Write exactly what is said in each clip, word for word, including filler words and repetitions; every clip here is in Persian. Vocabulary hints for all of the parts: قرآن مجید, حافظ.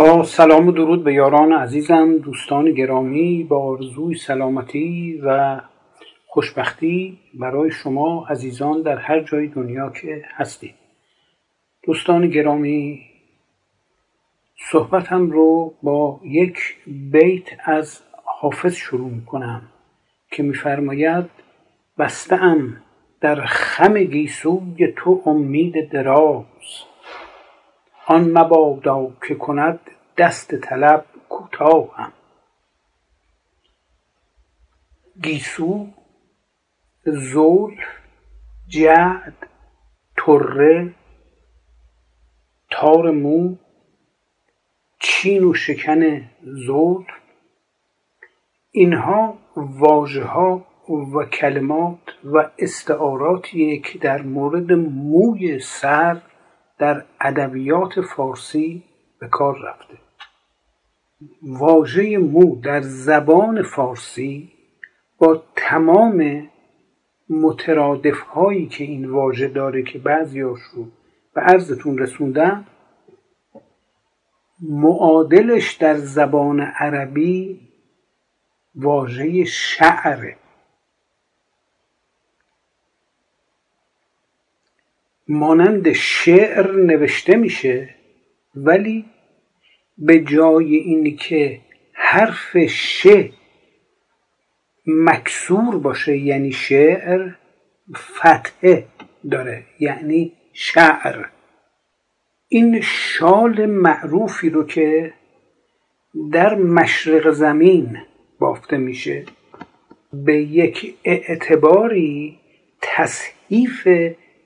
با سلام و درود به یاران عزیزم، دوستان گرامی، با آرزوی سلامتی و خوشبختی برای شما عزیزان در هر جای دنیا که هستید. دوستان گرامی، صحبتم رو با یک بیت از حافظ شروع میکنم که میفرماید: بسته‌ام در خم گیسوی تو امید دراز، آن مبادا که کند دست طلب کوتاهم. گیسو، زول، جعد، طره، تار مو، چین و شکن زول، اینها واژه ها و کلمات و استعاراتیه که در مورد موی سر در ادبیات فارسی به کار رفته. واژه مو در زبان فارسی با تمام مترادف هایی که این واژه داره که بعضیاش رو به عرضتون رسوندن، معادلش در زبان عربی واژه شعره. مانند شعر نوشته میشه، ولی به جای این که حرف ش مکسور باشه یعنی شعر، فتحه داره یعنی شعر. این شال معروفی رو که در مشرق زمین بافته میشه، به یک اعتباری تصحیف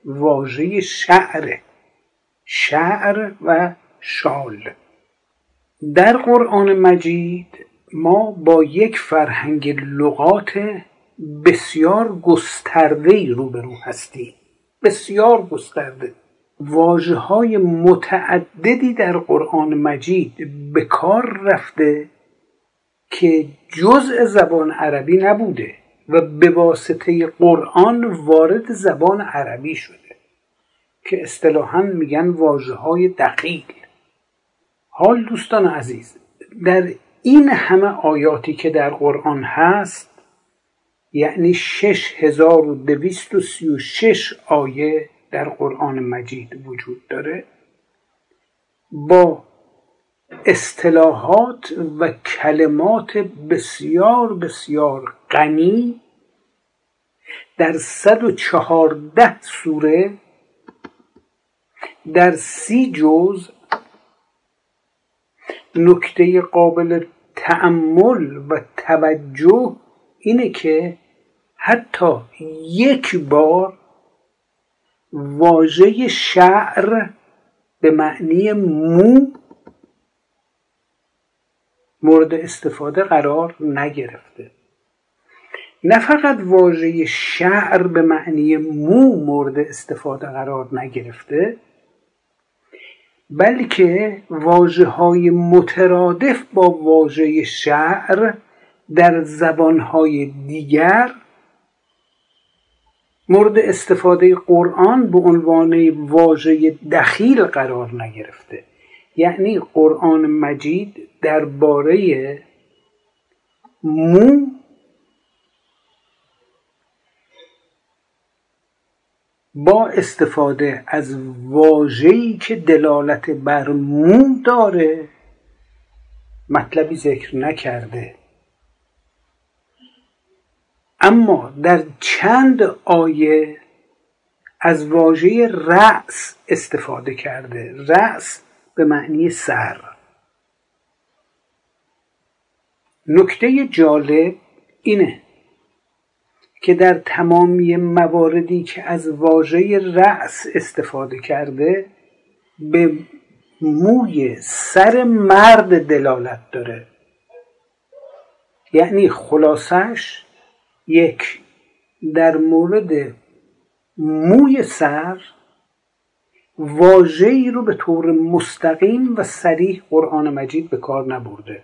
واژه شعر، شعر و شال. در قرآن مجید ما با یک فرهنگ لغات بسیار گسترده‌ای روبرو هستیم، بسیار گسترده. واژه‌های متعددی در قرآن مجید به کار رفته که جزء زبان عربی نبوده و به واسطه قرآن وارد زبان عربی شده، که اصطلاحاً میگن واژه‌های دخیل. حال دوستان عزیز، در این همه آیاتی که در قرآن هست، یعنی شش هزار و دویست و سی و شش آیه در قرآن مجید وجود داره، با اصطلاحات و کلمات بسیار بسیار غنی در صد و چهارده سوره، در سی جزء، نکته قابل تأمل و توجه اینه که حتی یک بار واژه شعر به معنی مو مورد استفاده قرار نگرفته. نه فقط واژه شعر به معنی مو مورد استفاده قرار نگرفته، بلکه واژه‌های مترادف با واژه شعر در زبان‌های دیگر مورد استفاده قرآن به عنوان واژه دخیل قرار نگرفته. یعنی قرآن مجید درباره مو با استفاده از واژه‌ای که دلالت بر مو داره مطلبی ذکر نکرده، اما در چند آیه از واژه رأس استفاده کرده. رأس به معنی سر. نکته جالب اینه که در تمامی مواردی که از واژه رأس استفاده کرده، به موی سر مرد دلالت داره. یعنی خلاصش، یک، در مورد موی سر واژه‌ای رو به طور مستقیم و صریح قرآن مجید به کار نبرده.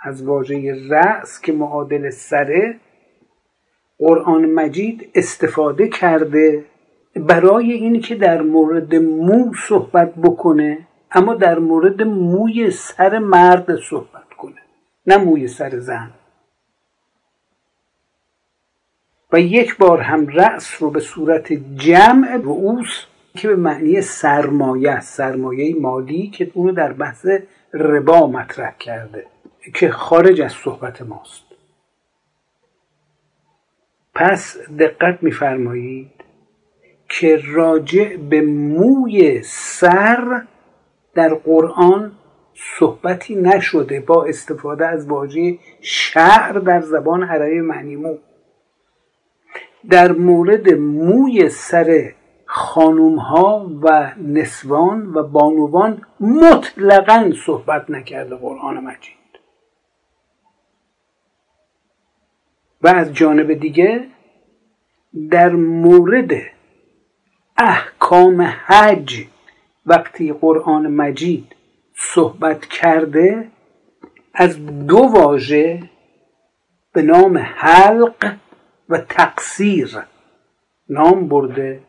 از واژه رأس که معادل سره، قرآن مجید استفاده کرده برای این که در مورد مو صحبت بکنه، اما در مورد موی سر مرد صحبت کنه، نه موی سر زن. و یک بار هم رأس رو به صورت جمع رؤوس که به معنی سرمایه، سرمایه مالی، که اونو در بحث ربا مطرح کرده که خارج از صحبت ماست. پس دقت می‌فرمایید که راجع به موی سر در قرآن صحبتی نشده با استفاده از واژه شعر در زبان عربی معنی مو. در مورد موی سر خانوم ها و نسوان و بانوان مطلقاً صحبت نکرده قرآن مجید. و از جانب دیگه در مورد احکام حج وقتی قرآن مجید صحبت کرده از دو واژه به نام حلق و تقصیر نام برده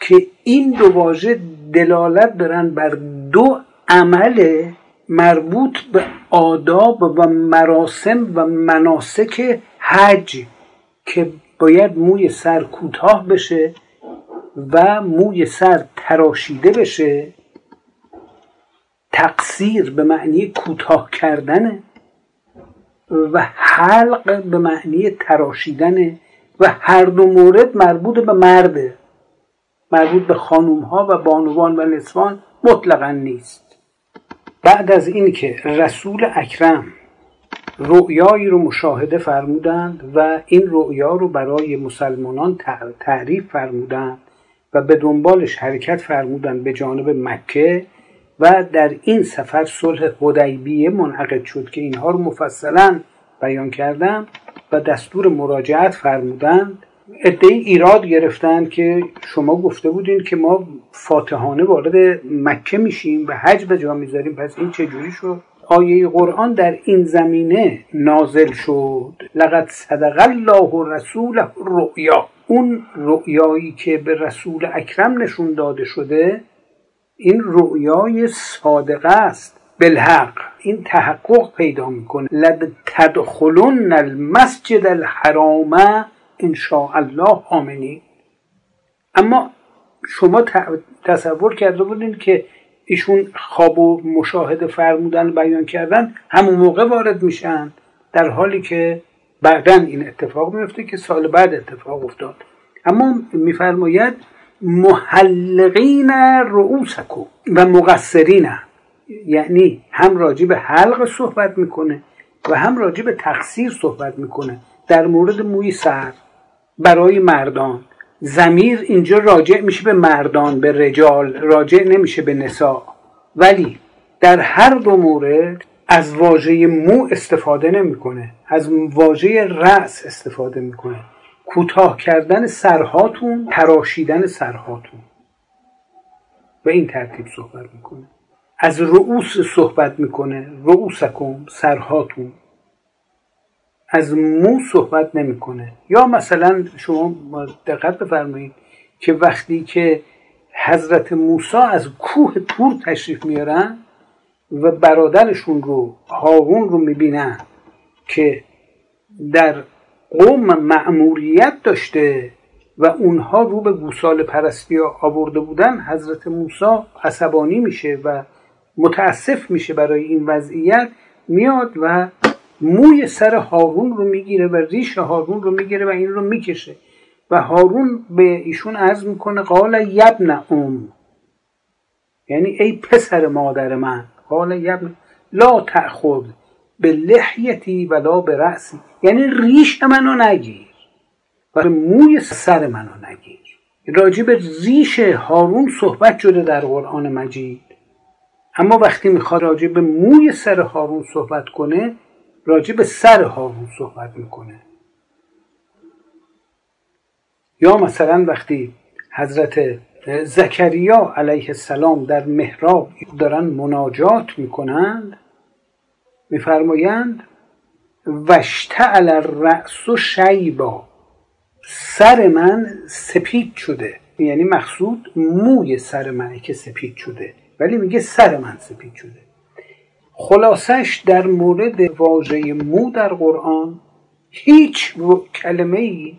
که این دو واژه دلالت دارن بر دو عمل مربوط به آداب و مراسم و مناسک حج که باید موی سر کوتاه بشه و موی سر تراشیده بشه. تقصیر به معنی کوتاه کردنه و حلق به معنی تراشیدنه و هر دو مورد مربوط به مرده، مربوط به خانوم ها و بانوان و نسوان مطلقا نیست. بعد از این که رسول اکرم رؤیایی رو مشاهده فرمودند و این رؤیا رو برای مسلمانان تعریف فرمودند و به دنبالش حرکت فرمودند به جانب مکه و در این سفر صلح حدیبیه منعقد شد که اینها رو مفصلا بیان کردم و دستور مراجعت فرمودند. عده‌ای ایراد گرفتند که شما گفته بودین که ما فاتحانه وارد مکه میشیم و حج به جا میذاریم، پس این چجوری شد؟ آیه قرآن در این زمینه نازل شد، لقد صدق الله رسوله رؤیا. اون رؤیایی که به رسول اکرم نشون داده شده این رؤیای صادقه است، بالحق. این تحقق پیدا میکنه، لد تدخلن المسجد الحرام ان شاء الله آمنین. اما شما تصور کرده بودین که ایشون خواب و مشاهده فرمودن بیان کردن همون موقع وارد میشن، در حالی که بعداً این اتفاق میفته که سال بعد اتفاق افتاد. اما میفرماید محلقین رؤوسکم و مقصرین، یعنی هم راجع به حلق صحبت میکنه و هم راجع به تقصیر صحبت میکنه در مورد موی سر برای مردان. ضمیر اینجا راجع میشه به مردان، به رجال، راجع نمیشه به نساء. ولی در هر دو مورد از واژه مو استفاده نمیکنه، از واژه رأس استفاده میکنه. کوتاه کردن سرهاتون، تراشیدن سرهاتون، به این ترتیب صحبت میکنه. از رؤوس صحبت میکنه، رؤوسکم، سرهاتون. از مو صحبت نمیکنه. یا مثلا شما دقت بفرمایید که وقتی که حضرت موسی از کوه طور تشریف میارن و برادرشون رو هارون رو میبینن که در قوم مأموریت داشته و اونها رو به گوساله پرستی آورده بودن، حضرت موسی عصبانی میشه و متاسف میشه برای این وضعیت، میاد و موی سر هارون رو میگیره و ریش هارون رو میگیره و این رو میکشه و هارون به ایشون عرض میکنه قال یبن ام، یعنی ای پسر مادر من، قال یبن لا تأخذ به لحیتی ولا به رأسی، یعنی ریش منو نگیر و موی سر منو نگیر. راجع به ریش هارون صحبت شده در قرآن مجید، اما وقتی میخواد راجع به موی سر هارون صحبت کنه راجع به سر هارون صحبت میکنه. یا مثلا وقتی حضرت زکریا علیه السلام در محراب دارن مناجات میکنند، میفرمایند وشتعل الرأس شیبا، سر من سپید شده، یعنی مقصود موی سر من که سپید شده، ولی میگه سر من سپید شده. خلاصش در مورد واژه مو در قرآن هیچ کلمه‌ای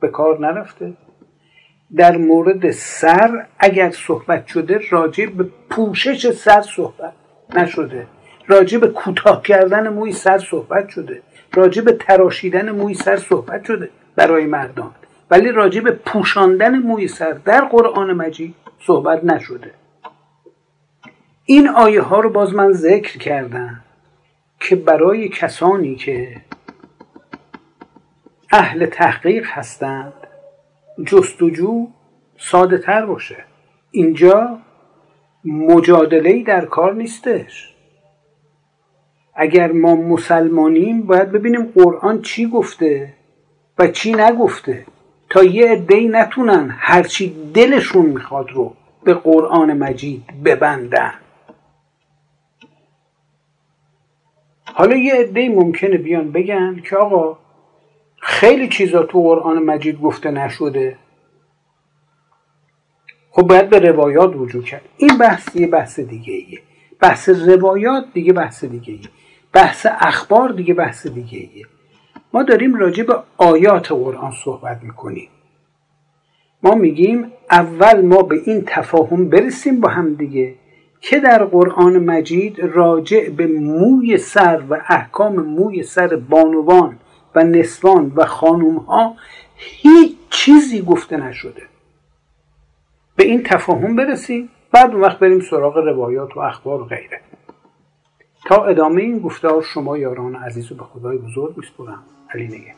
به کار نرفته. در مورد سر اگر صحبت شده راجع به پوشش سر صحبت نشده، راجع به کوتاه کردن موی سر صحبت شده، راجع به تراشیدن موی سر صحبت شده برای مردان، ولی راجع به پوشاندن موی سر در قرآن مجید صحبت نشده. این آیه ها رو باز من ذکر کردم که برای کسانی که اهل تحقیق هستند جستجو ساده تر باشه. اینجا مجادله‌ای در کار نیستش. اگر ما مسلمانیم باید ببینیم قرآن چی گفته و چی نگفته تا یه عده‌ای نتونن هرچی دلشون میخواد رو به قرآن مجید ببندن. حالا یه عده‌ای ممکنه بیان بگن که آقا خیلی چیزا تو قرآن مجید گفته نشده، خب باید به روایات رجوع کرد. این بحث یه بحث دیگه ایه. بحث روایات دیگه بحث دیگه ایه. بحث اخبار دیگه بحث دیگه ایه. ما داریم راجع به آیات قرآن صحبت میکنیم. ما میگیم اول ما به این تفاهم برسیم با هم دیگه که در قرآن مجید راجع به موی سر و احکام موی سر بانوان و نسوان و خانوم ها هیچ چیزی گفته نشده. به این تفاهم برسیم، بعد اون وقت بریم سراغ روایات و اخبار و غیره. تا ادامه این گفتار شما یاران عزیز رو به خدای بزرگ میسپارم. علی نگه.